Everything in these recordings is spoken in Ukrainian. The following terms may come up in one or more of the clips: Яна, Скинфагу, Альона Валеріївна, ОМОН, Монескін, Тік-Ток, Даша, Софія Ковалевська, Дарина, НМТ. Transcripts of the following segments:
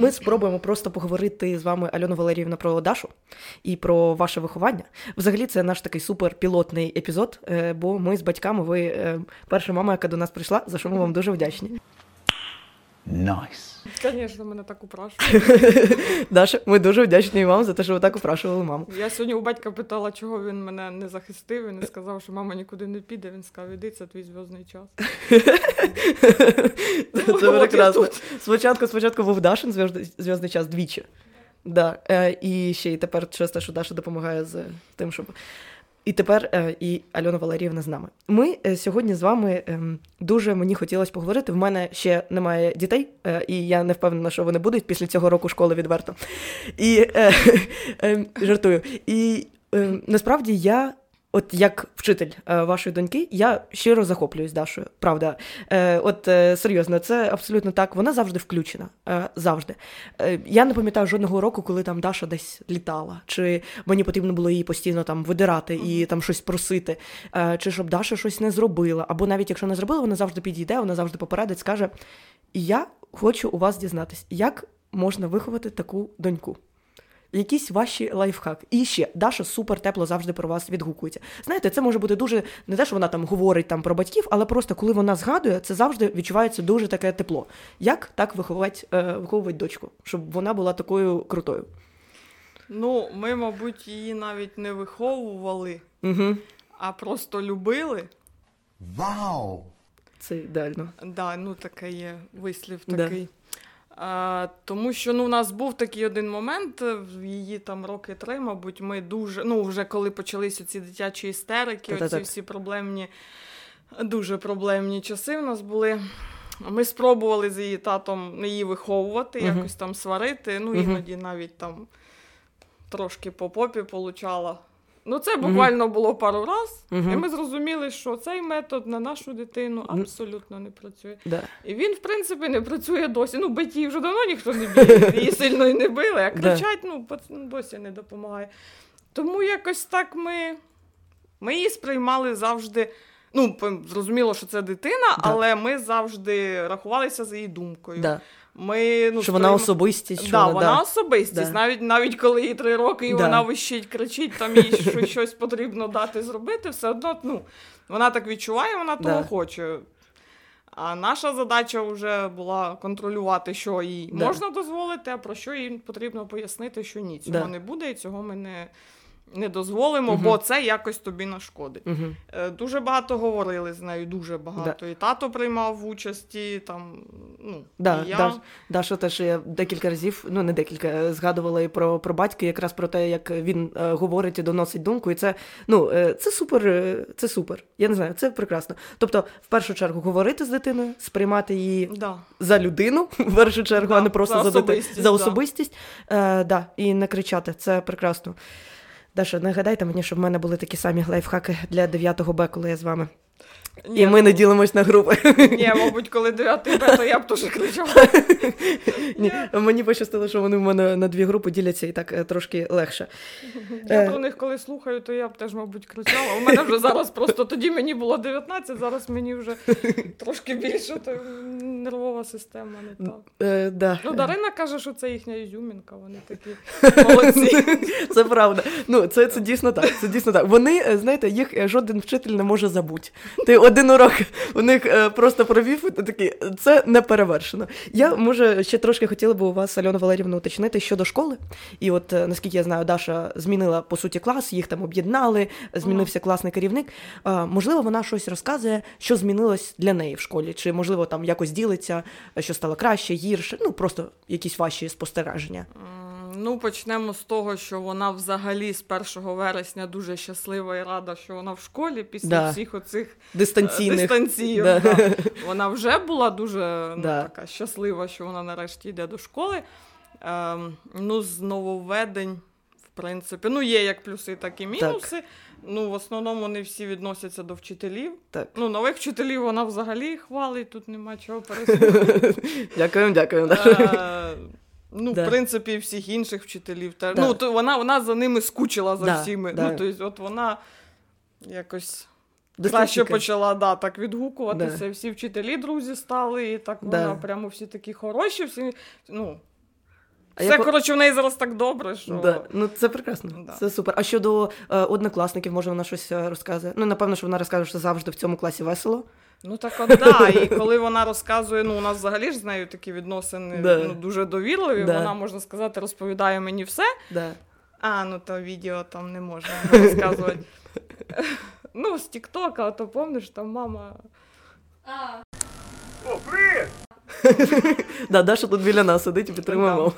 Ми спробуємо просто поговорити з вами, Альона Валеріївна, про Дашу і про ваше виховання. Взагалі, це наш такий суперпілотний епізод, бо ми з батьками, ви перша мама, яка до нас прийшла, за що ми вам дуже вдячні. Найс. Звісно, мене так упрашували. Даша, ми дуже вдячні вам за те, що ви так упрашували маму. Я сьогодні у батька питала, чого він мене не захистив, і не сказав, що мама нікуди не піде. Він сказав, іди, це твій зв'язний час. Це прекрасно. Спочатку був Дашин зв'язний час двічі. Да. І ще й тепер чесно, що Даша допомагає з тим, щоб... І тепер і Альона Валеріївна з нами. Ми сьогодні з вами дуже мені хотілося поговорити. В мене ще немає дітей, і я не впевнена, що вони будуть після цього року школи, відверто. І жартую. І насправді я, от як вчитель вашої доньки, я щиро захоплююсь Дашою, правда. От серйозно, це абсолютно так. Вона завжди включена, завжди. Я не пам'ятаю жодного року, коли там Даша десь літала, чи мені потрібно було її постійно там видирати і там щось просити, чи щоб Даша щось не зробила, або навіть якщо не зробила, вона завжди підійде, вона завжди попередить, скаже: "Я хочу у вас дізнатись, як можна виховати таку доньку". Якісь ваші лайфхаки. І ще, Даша супер тепло завжди про вас відгукується. Знаєте, це може бути дуже, не те, що вона там говорить там про батьків, але просто коли вона згадує, це завжди відчувається дуже таке тепло. Як так виховувати дочку, щоб вона була такою крутою? Ну, ми, мабуть, її навіть не виховували, а просто любили. Вау! Це ідеально. Да, ну таке є вислів такий. Да. Тому що у нас був такий один момент, в її там роки 3, мабуть, ми дуже, вже коли почалися ці дитячі істерики, оці всі проблемні, дуже проблемні часи в нас були. Ми спробували з її татом її виховувати, якось там сварити, іноді навіть там трошки по попі получала. Це буквально було пару раз, і ми зрозуміли, що цей метод на нашу дитину абсолютно не працює. Да. І він, в принципі, не працює досі. Биті вже давно ніхто не б'є, її сильно і не били, а кричать, досі не допомагає. Тому якось так ми її сприймали завжди, зрозуміло, що це дитина, але ми завжди рахувалися за її думкою. Да. Що вона особистість. Так, вона особистість. Навіть коли їй 3 роки, і вона вищить, кричить, там їй щось потрібно дати зробити, все одно, вона так відчуває, вона того хоче. А наша задача вже була контролювати, що їй можна дозволити, а про що їй потрібно пояснити, що ні, цього не буде, і цього ми не дозволимо, бо це якось тобі нашкодить. Дуже багато говорили з нею, дуже багато. І тато приймав в участі, і я. Даша теж декілька разів, не декілька, згадувала і про батька, якраз про те, як він говорить і доносить думку, і це, це супер. Я не знаю, це прекрасно. Тобто, в першу чергу, говорити з дитиною, сприймати її за людину, в першу чергу, а не просто за особистість. І не кричати, це прекрасно. Даша, нагадайте мені, щоб в мене були такі самі лайфхаки для 9 Б, коли я з вами. І ми не ділимось на групи. Ні, мабуть, коли 9 Б, то я б теж кричала. Ні, мені пощастило, що вони в мене на 2 групи діляться, і так трошки легше. Я про них коли слухаю, то я б теж, мабуть, кричала. У мене вже зараз просто, тоді мені було 19, зараз мені вже трошки більше, нервова система не та. Да. Дарина каже, що це їхня ізюмінка, вони такі молодці. Це правда. Це дійсно так, це дійсно так. Вони, знаєте, їх жоден вчитель не може забути. Ти один урок у них просто провів, і такі, це не перевершено. Я, може, ще трошки хотіла би у вас, Альона Валеріївна, уточнити щодо школи. І от, наскільки я знаю, Даша змінила, по суті, клас, їх там об'єднали, змінився класний керівник. Можливо, вона щось розказує, що змінилось для неї в школі? Чи, можливо, там якось ділиться, що стало краще, гірше? Просто якісь ваші спостереження. Почнемо з того, що вона взагалі з 1 вересня дуже щаслива і рада, що вона в школі після всіх оцих дистанційних. Вона вже була дуже така щаслива, що вона нарешті йде до школи. З нововведень, в принципі, є як плюси, так і мінуси. Так. В основному не всі відносяться до вчителів. Так. Нових вчителів вона взагалі хвалить, тут нема чого пересувати. Дякуємо. В принципі, всіх інших вчителів. Вона за ними скучила, за всіми. Тобто вона якось краще почала так відгукуватися. Всі вчителі друзі стали, і так вона прямо всі такі хороші. Всі, Все, коротше, в неї зараз так добре, що... Да. Ну, це прекрасно, да. Це супер. А щодо однокласників, може, вона щось розказує? Ну, напевно, що вона розкаже, що завжди в цьому класі весело. Ну, так от, да. І коли вона розказує, ну, у нас взагалі ж з нею такі відносини ну, дуже довірливі, вона, можна сказати, розповідає мені все. Да. А, ну, то відео там не можна розказувати. Ну, з Тік-Тока, то помниш, там мама... О, привіт! Да, Даша тут біля нас сидить і підтримує маму.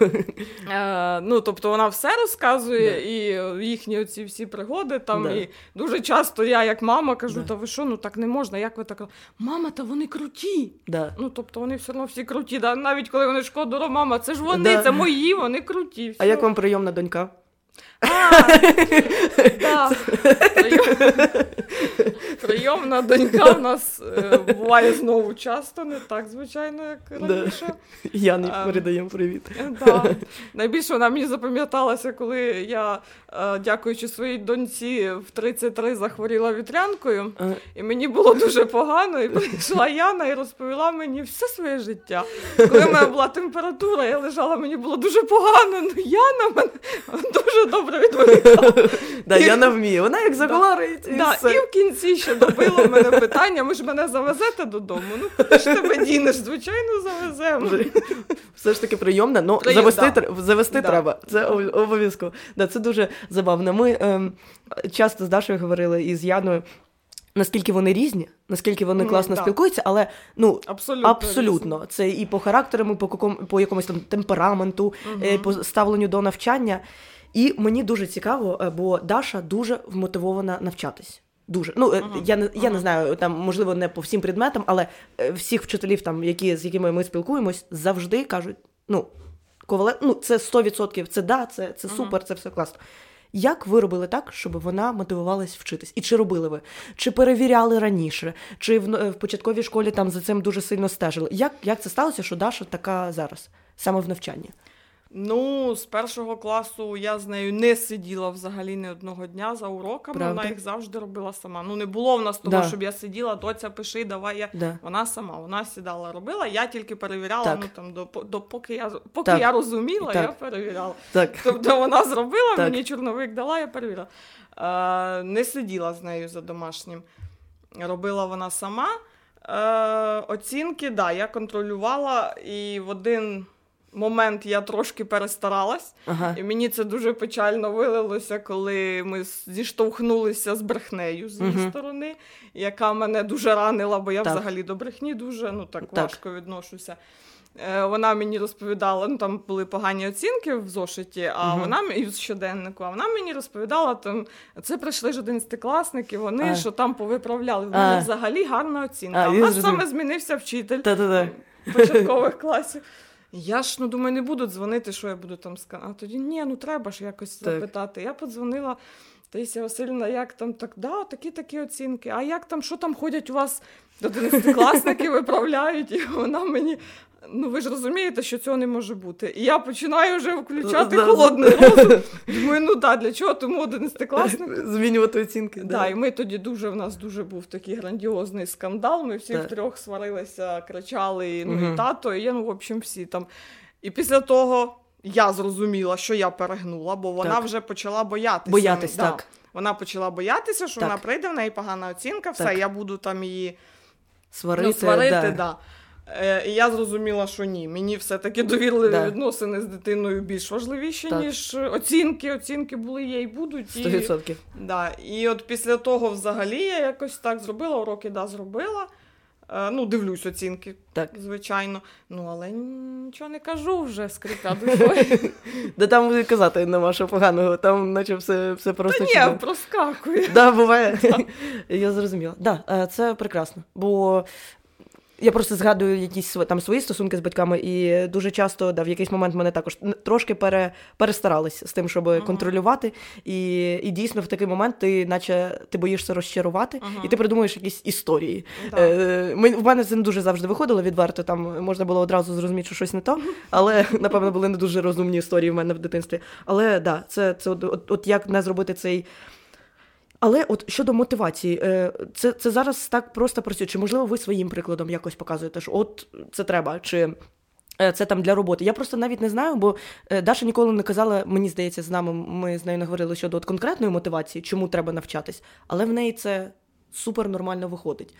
Ну, тобто вона все розказує, і їхні оці всі пригоди там, і дуже часто я, як мама, кажу, та ви що, ну так не можна, як ви так... Мама, та вони круті! Ну, тобто вони все одно всі круті, навіть коли вони шкодуро, мама, це ж вони, це мої, вони круті. А як вам прийомна донька? Прийомна донька в нас буває знову часто, не так, звичайно, як раніше. Яні передаємо привіт. Найбільше вона мені запам'яталася, коли я, дякуючи своїй доньці, в 33 захворіла вітрянкою, і мені було дуже погано, і прийшла Яна і розповіла мені все своє життя. Коли в мене була температура, я лежала, мені було дуже погано, ну Яна мене дуже добре відволікала. Так, Яна вміє, вона як заговорить, і все. І в кінці ще добило мене питання, ви ж мене завезете додому? Ну, куди ж тебе дінеш? Звичайно, завеземо. Все ж таки прийомна, але завести треба. Це обов'язково. Це дуже забавно. Ми часто з Дашою говорили і з Яною, наскільки вони різні, наскільки вони класно спілкуються, але ну абсолютно. Це і по характерам, і по якомусь там темпераменту, по ставленню до навчання. І мені дуже цікаво, бо Даша дуже вмотивована навчатись. Дуже. Ну, я не знаю, там, можливо, не по всім предметам, але всіх вчителів, там, з якими ми спілкуємось, завжди кажуть, ну, це 100%, це супер, це все класно. Як ви робили так, щоб вона мотивувалась вчитись? І чи робили ви? Чи перевіряли раніше? Чи в початковій школі там за цим дуже сильно стежили? Як це сталося, що Даша така зараз, саме в навчанні? Ну, з першого класу я з нею не сиділа взагалі не одного дня за уроками, вона їх завжди робила сама. Ну, не було в нас того, щоб я сиділа, доця, пиши, давай я. Вона сама, вона сідала, робила, я тільки перевіряла, ну, там, поки я розуміла, я перевіряла. Тобто вона зробила, мені чорновик дала, я перевірила. Не сиділа з нею за домашнім, робила вона сама. Оцінки, я контролювала, і в один... момент я трошки перестаралась, і мені це дуже печально вилилося, коли ми зіштовхнулися з брехнею з її сторони, яка мене дуже ранила, бо я взагалі до брехні дуже важко відношуся. Вона мені розповідала, ну там були погані оцінки в зошиті, а вона і в щоденнику, а вона мені розповідала, там це прийшли ж 11-класники, вони що там повиправляли. В мене взагалі гарна оцінка. У нас саме змінився вчитель початкових класів. Я ж, думаю, не буду дзвонити, що я буду там сказати. А тоді, треба ж якось запитати. Я подзвонила, Таїсія Васильівна, як там, такі-такі оцінки. А як там, що там ходять у вас до 11-класники, виправляють? І вона мені, ви ж розумієте, що цього не може бути. І я починаю вже включати холодний розум. Думаю, для чого тому 11-класник? Змінювати оцінки. І ми тоді в нас дуже був такий грандіозний скандал. Ми всі втрьох сварилися, кричали, і тато, і я, в общем, всі там. І після того я зрозуміла, що я перегнула, бо вона вже почала боятися. Вона почала боятися, що вона прийде, в неї погана оцінка, все, я буду там її сварити. І я зрозуміла, що ні, мені все-таки довірливі відносини з дитиною більш важливіші, ніж оцінки. Оцінки були, є і будуть. 100%. І от після того взагалі я якось так зробила, уроки зробила. Ну, дивлюсь оцінки, звичайно. Ну, але нічого не кажу вже, скрипка душою. Да там казати нема що поганого, там наче все просто... Та ні, проскакує. Да, буває. Я зрозуміла. Да, це прекрасно, бо... Я просто згадую якісь там свої стосунки з батьками, і дуже часто, в якийсь момент мене також трошки перестарались з тим, щоб контролювати. І дійсно в такий момент ти наче ти боїшся розчарувати, і ти придумуєш якісь історії. В мене це не дуже завжди виходило відверто, там можна було одразу зрозуміти, що щось не то, але, напевно, були не дуже розумні історії в мене в дитинстві. Але, це от як не зробити цей... Але от щодо мотивації, це зараз так просто працює. Чи, можливо, ви своїм прикладом якось показуєте, що от це треба, чи це там для роботи. Я просто навіть не знаю, бо Даша ніколи не казала, мені здається, з нами, ми з нею не говорили щодо от конкретної мотивації, чому треба навчатись, але в неї це супер нормально виходить.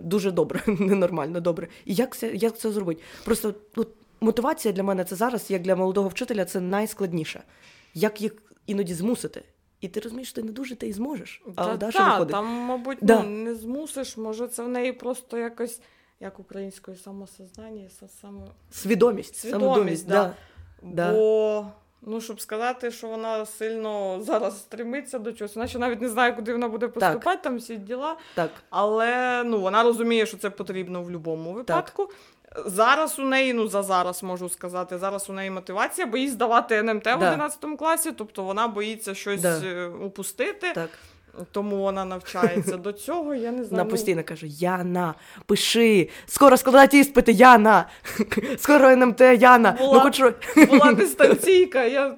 Дуже добре, ненормально добре. І як це зробити? Просто от, мотивація для мене це зараз, як для молодого вчителя, це найскладніше. Як їх іноді змусити? І ти розумієш, ти не дуже ти і зможеш, але Даша виходить. Там, мабуть, не змусиш, може це в неї просто якось, як українською, самосознання, свідомість. Свідомість, да. Бо, щоб сказати, що вона сильно зараз стремиться до чогось, вона ще навіть не знає, куди вона буде поступати, там всі діла, але вона розуміє, що це потрібно в будь-якому випадку. Зараз у неї, зараз у неї мотивація, боїться здавати НМТ в 11 класі, тобто вона боїться щось упустити, тому вона навчається до цього, я не знаю. Вона постійно каже: Яна, пиши, скоро складати іспити, Яна, скоро НМТ, Яна. Була дистанційка, я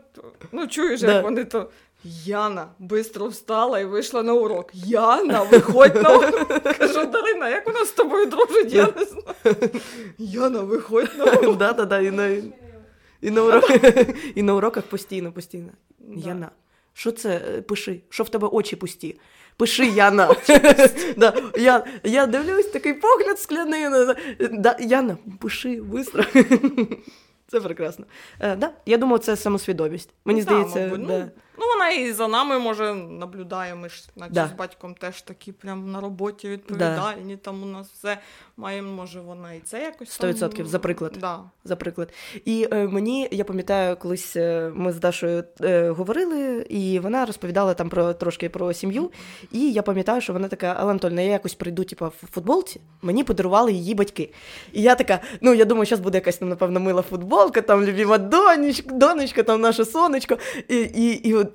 чую же, як вони то... Яна швидко встала і вийшла на урок. Яна, виходь на урок. Кажу: Дарина, як у нас з тобою дружить, я не знаю. Яна, виходь на урок. Да, і на уроках постійно. Яна, що це? Пиши. Що в тебе очі пусті? Пиши, Яна. Я дивлюсь, такий погляд скляний. Яна, пиши, швидко. Це прекрасно. Я думаю, це самосвідомість. Мені здається, вона і за нами, може, наблюдає. Ми ж, наче, з батьком теж такі прям на роботі відповідальні, там у нас все маємо, може, вона і це якось... 100%, за приклад. За приклад. І мені, я пам'ятаю, колись ми з Дашою говорили, і вона розповідала там трошки про сім'ю, і я пам'ятаю, що вона така: Алла Анатольна, я якось прийду, в футболці, мені подарували її батьки. І я така, я думаю, зараз буде якась, напевно, мила футболка, там, любима донечка, там, наше сонечко,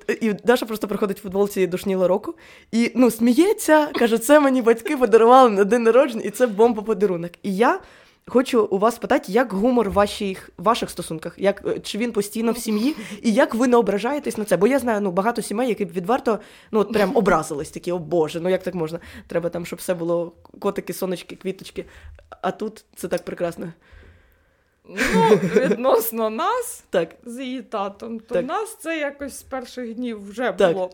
і Даша просто приходить в футболці душніла року і, сміється, каже: це мені батьки подарували на день народження, і це бомба-подарунок. І я хочу у вас питати, як гумор в ваших стосунках, чи він постійно в сім'ї, і як ви не ображаєтесь на це? Бо я знаю, багато сімей, які відверто, прям образились, такі: о боже, як так можна? Треба там, щоб все було котики, сонечки, квіточки. А тут це так прекрасно. Відносно нас з її татом, то нас це якось з перших днів вже було.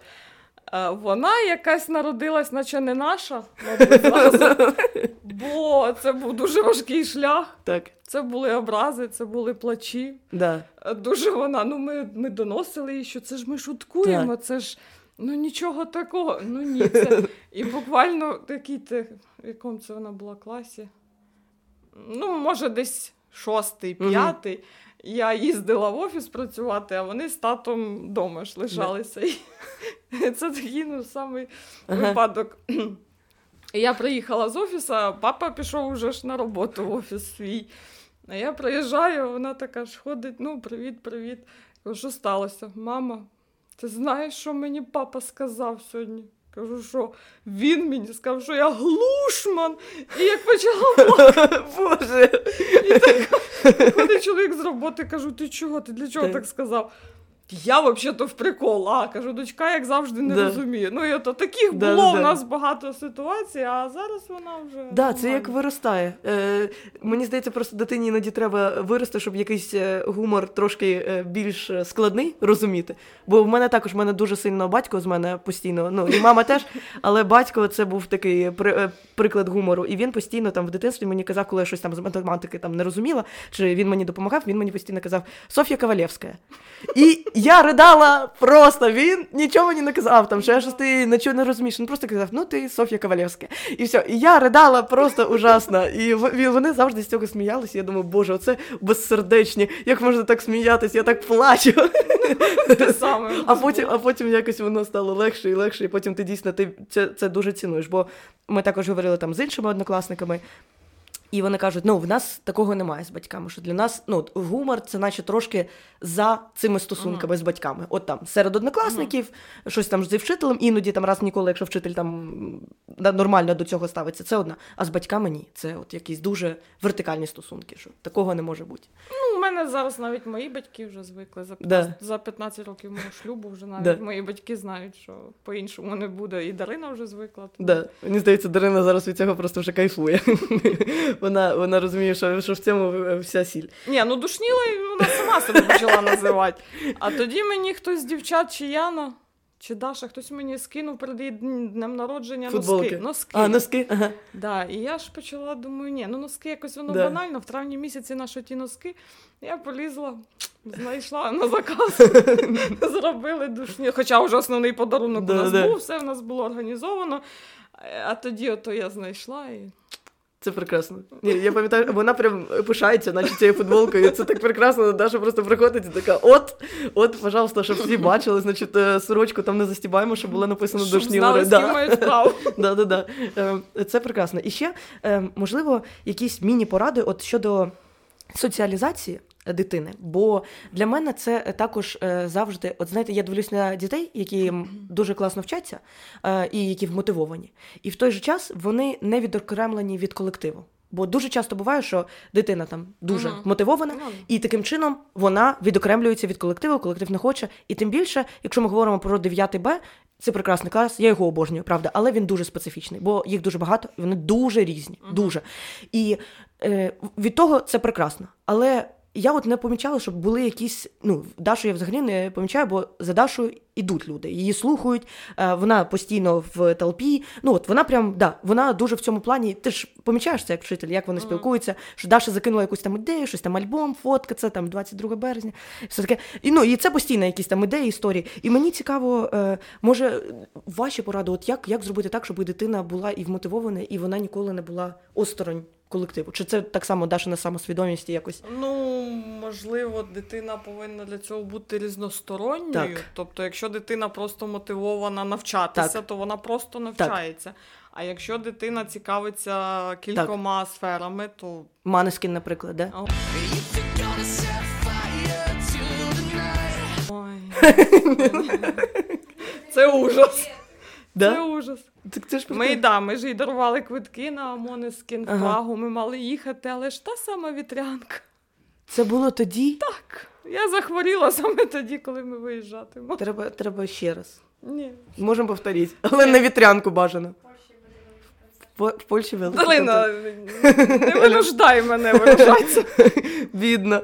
Вона якась народилась, наче не наша, бо це був дуже важкий шлях. Це були образи, це були плачі. Дуже вона, ми доносили їй, що це ж ми шуткуємо, це ж... нічого такого, ні. Це... І буквально в якому це вона була класі? Може, десь... 6-й, 5-й, я їздила в офіс працювати, а вони з татом вдома ж лишалися. І це такий самий випадок. Я приїхала з офісу, папа пішов уже ж на роботу в офіс свій. А я приїжджаю, вона така ж ходить: привіт. Кажу: що сталося? Мама, ти знаєш, що мені папа сказав сьогодні? Кажу: що? Він мені сказав, що я глушман. І як почала плакати. Боже. І так виходить чоловік з роботи, кажу: ти чого? Ти для чого так сказав? Я взагалі-то в прикол. Кажу, дочка, як завжди, не розуміє. Таких було в нас багато ситуацій, а зараз вона вже... це як виростає. Мені здається, просто дитині іноді треба вирости, щоб якийсь гумор трошки більш складний розуміти. Бо в мене дуже сильно батько з мене постійно, і мама теж, але батько це був такий приклад гумору. І він постійно там в дитинстві мені казав, коли я щось там з математики там не розуміла, чи він мені допомагав, він мені постійно казав: Софія Ковалевська. І я ридала просто, він нічого мені не казав, там, що я щось ти нічого не розумієш, він просто казав: ти Софія Ковалевська, і все, і я ридала просто ужасно, і вони завжди з цього сміялися, я думаю: боже, оце безсердечні, як можна так сміятись, я так плачу, а потім якось воно стало легше і легше, і потім ти дійсно це дуже цінуєш, бо ми також говорили там з іншими однокласниками, і вони кажуть: в нас такого немає з батьками, що для нас гумор це наче трошки за цими стосунками з батьками. От там серед однокласників, щось там зі вчителем, іноді там раз ніколи, якщо вчитель там нормально до цього ставиться, це одна. А з батьками ні. Це от якісь дуже вертикальні стосунки, що такого не може бути. мене зараз навіть мої батьки вже звикли. За 15 років мого шлюбу вже навіть мої батьки знають, що по-іншому не буде. І Дарина вже звикла. Да. Мені здається, Дарина зараз від цього просто вже кайфує. Вона розуміє, що в цьому вся сіль. Ні, ну душнілою вона сама себе почала називати. А тоді мені хтось з дівчат, чи Яна, чи Даша, хтось мені скинув перед її днем народження носки. А, носки, ага. Да, і я ж почала, думаю, носки якось воно банально, в травні місяці наші ті носки. Я полізла, знайшла на заказ, зробили душні. Хоча вже основний подарунок у нас був, все в нас було організовано. А тоді ото я знайшла і... Це прекрасно. Ні, я пам'ятаю, вона прям пишається, наче цією футболкою. Це так прекрасно, Даша просто приходить і така, от, пожалуйста, щоб всі бачили, значить, сорочку там не застібаємо, щоб було написано душніло. Щоб знали, з ким маю справу. Це прекрасно. І ще, можливо, якісь міні-поради от щодо соціалізації дитини. Бо для мене це також завжди... От знаєте, я дивлюсь на дітей, які дуже класно вчаться і які вмотивовані. І в той же час вони не відокремлені від колективу. Бо дуже часто буває, що дитина там дуже мотивована, і таким чином вона відокремлюється від колективу, колектив не хоче. І тим більше, якщо ми говоримо про 9 Б, це прекрасний клас, я його обожнюю, правда, але він дуже специфічний, бо їх дуже багато, вони дуже різні, дуже. І від того це прекрасно. Але я от не помічала, щоб були якісь... Дашу я взагалі не помічаю, бо за Дашою ідуть люди. Її слухають, вона постійно в толпі. Вона прям, вона дуже в цьому плані... Ти ж помічаєш це як вчитель, як вони спілкуються, що Даша закинула якусь там ідею, щось там альбом, фотка, це там 22 березня. Все таке. І це постійно якісь там ідеї, історії. І мені цікаво, може, ваші поради, от як зробити так, щоб дитина була і вмотивована, і вона ніколи не була осторонь колективу? Чи це так само Дашина самосвідомість якось? Можливо, дитина повинна для цього бути різносторонньою. Так. Тобто, якщо дитина просто мотивована навчатися, то вона просто навчається. Так. А якщо дитина цікавиться кількома сферами, то... Монескін, наприклад, де? Це ужас. Це ужас. Ми ж і дарували квитки на ОМОН з Скинфагу, ми мали їхати, але ж та сама вітрянка. Це було тоді? Так. Я захворіла саме тоді, коли ми виїжджатимемо. Треба ще раз. Ні. Можемо повторити, але на вітрянку бажано. В Польщі велика. Дарина, не вирождай мене, вирожайся. Бідно.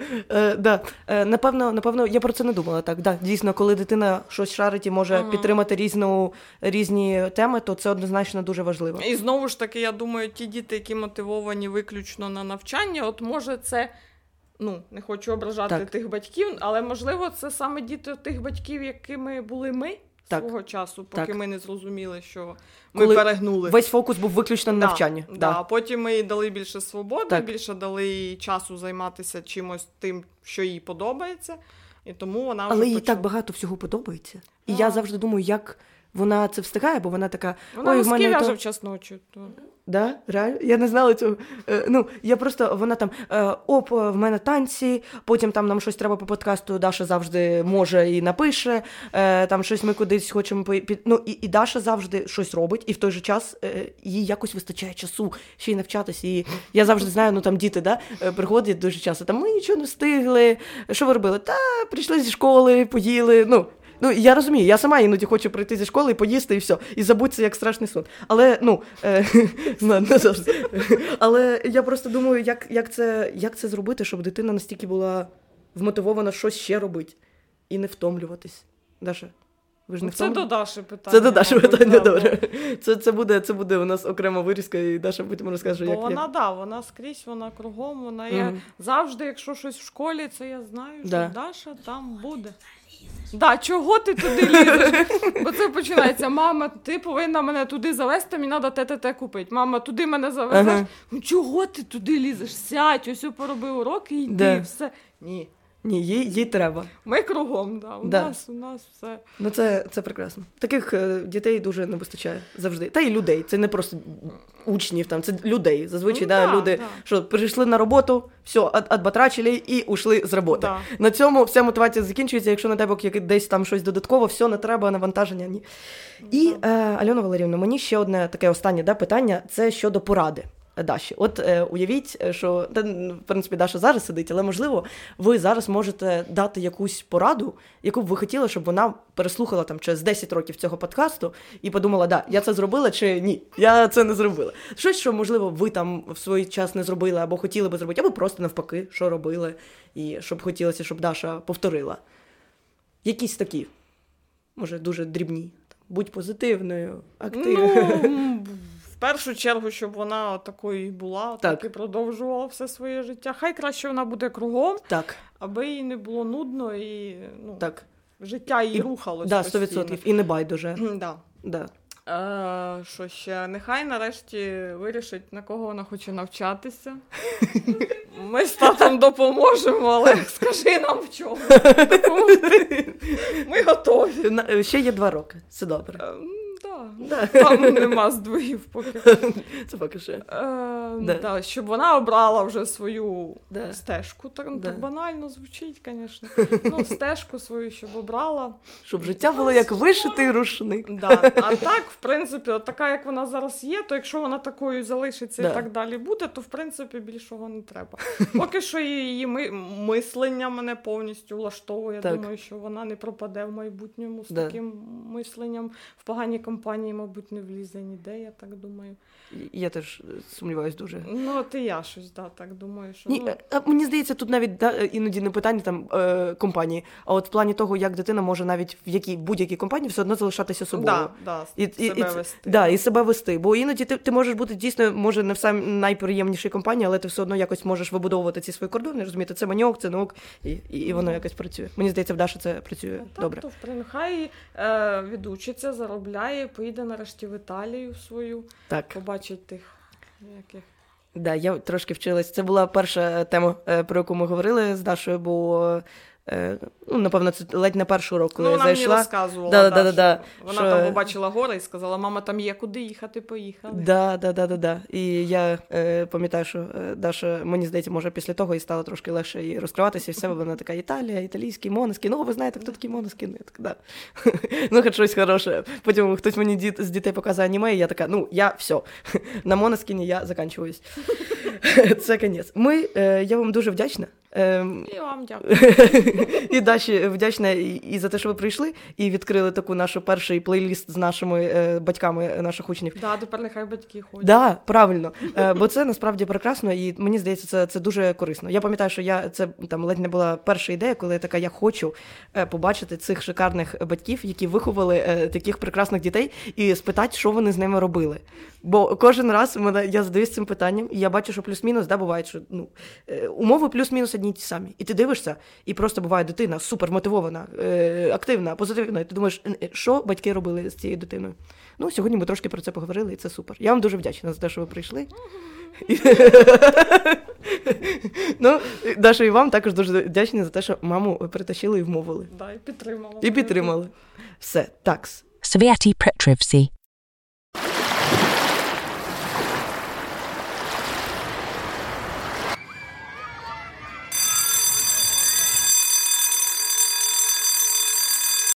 Напевно, я про це не думала. Так, дійсно, коли дитина щось шарить і може підтримати різні теми, то це однозначно дуже важливо. І знову ж таки, я думаю, ті діти, які мотивовані виключно на навчання, от може це... не хочу ображати тих батьків, але, можливо, це саме діти тих батьків, якими були ми свого часу, поки ми не зрозуміли, що ми перегнули. Весь фокус був виключно на навчанні. А потім ми їй дали більше свободи, більше дали їй часу займатися чимось тим, що їй подобається, і тому вона вже... Але їй так багато всього подобається. І я завжди думаю, як вона це встигає, бо вона така... Вона носки в'яже в час ночі. Да? Реально? Я не знала цього. Я просто, вона там, в мене танці, потім там нам щось треба по подкасту, Даша завжди може і напише, там щось ми кудись хочемо... І Даша завжди щось робить, і в той же час їй якось вистачає часу ще й навчатися. І я завжди знаю, там діти, приходять дуже часто, там, ми нічого не встигли, що ви робили? Та, прийшли зі школи, поїли, я розумію, я сама іноді хочу прийти зі школи і поїсти, і все. І забудь це як страшний сон. Але, не завжди. Але я просто думаю, як це зробити, щоб дитина настільки була вмотивована щось ще робити. І не втомлюватись. Даша, ви ж не втомлюєтесь? Це до Даші питання. Добре. Це буде у нас окрема вирізка, і Даша потім розкаже, як. Вона скрізь, вона кругом, вона є. Завжди, якщо щось в школі, це я знаю, що Даша там буде. Чого ти туди лізеш? Бо це починається, мама, ти повинна мене туди завести, мені треба те купити. Мама, туди мене завезеш. Чого ти туди лізеш? Сядь, ось пороби уроки і йди, все. Ні, їй треба. Ми кругом, у нас все. Це прекрасно. Таких дітей дуже не вистачає завжди. Та й людей, це не просто учнів, це людей. Зазвичай люди, що прийшли на роботу, все, отбатрачили і ушли з роботи. На цьому вся мотивація закінчується, якщо на тебе десь там щось додатково, все, не треба, навантаження, ні. І, Альона Валеріївна, мені ще одне таке останнє питання, це щодо поради. Даші. От уявіть, що, в принципі, Даша зараз сидить, але, можливо, ви зараз можете дати якусь пораду, яку б ви хотіли, щоб вона переслухала там через 10 років цього подкасту і подумала, да, я це зробила чи ні, я це не зробила. Щось, що, можливо, ви там в свій час не зробили або хотіли би зробити, або просто навпаки, що робили, і щоб хотілося, щоб Даша повторила. Якісь такі, може, дуже дрібні. Будь позитивною, активною. Ну, в першу чергу, щоб вона такою була, так і продовжувала все своє життя. Хай краще вона буде кругом, так, аби їй не було нудно і так. Життя їй рухалося. Да, 100%. Постійно. І не байдуже. Да. Да. Що ще? Нехай нарешті вирішить, на кого вона хоче навчатися. Ми з татом допоможемо, але скажи нам в чому. Ми готові. Ще є 2 роки, це добре. Да. Там нема здвоїв поки. Це поки що. Да, щоб вона обрала вже свою стежку. Так банально звучить, звісно. Стежку свою, щоб обрала. Щоб життя було як вишитий рушник. Да. А так, в принципі, така, як вона зараз є, то якщо вона такою залишиться і так далі буде, то, в принципі, більшого не треба. Поки що її мислення мене повністю влаштовує. Я думаю, що вона не пропаде в майбутньому з таким мисленням. В поганій компанії, мабуть, не влізе ніде, я так думаю. Я теж сумніваюсь дуже. Так думаю. Що... Ні, мені здається, тут навіть іноді не питання там, компанії, а от в плані того, як дитина може навіть в будь-якій компанії все одно залишатися собою. І себе вести. Бо іноді ти можеш бути дійсно, може, не в найприємнішій компанії, але ти все одно якось можеш вибудовувати ці свої кордони, розуміти, це маньок, це наук, і воно якось працює. Мені здається, в Даші це працює добре. Так, то хай відучиться, заробляє, поїде нарешті в Італію свою, побачить тих яких. Да, я трошки вчилась. Це була перша тема, про яку ми говорили з Дашою, бо напевно, це ледь на перший урок, коли я зайшла. Вона мені розказувала, вона що... там побачила гори і сказала, мама, там є куди їхати, поїхали. І я пам'ятаю, що Даша, мені здається, може після того і стало трошки легше їй розкриватися, і все, вона така, Італія, італійський Монескін, ви знаєте, хто такий Монескін? Хоч щось хороше. Потім хтось мені з дітей показує аніме, і я така, я все, на Монескіні я закінчуюсь. Це кінець. Я вам дуже вдячна. І вам дякую. І Даші вдячна і за те, що ви прийшли, і відкрили таку нашу перший плейліст з нашими батьками наших учнів. Да, тепер нехай батьки ходять. Да, правильно. Бо це насправді прекрасно, і мені здається, це дуже корисно. Я пам'ятаю, що це там ледь не була перша ідея, коли я така, я хочу побачити цих шикарних батьків, які виховали таких прекрасних дітей, і спитати, що вони з ними робили. Бо кожен раз я задаюсь цим питанням, і я бачу, що плюс-мінус, буває, що умови плюс-мінус одні й ті самі. І ти дивишся, і просто буває дитина супермотивована, активна, позитивна, і ти думаєш, що батьки робили з цією дитиною. Сьогодні ми трошки про це поговорили, і це супер. Я вам дуже вдячна за те, що ви прийшли. Даша, і вам також дуже вдячні за те, що маму притащили і вмовили. І підтримали. Все, такс.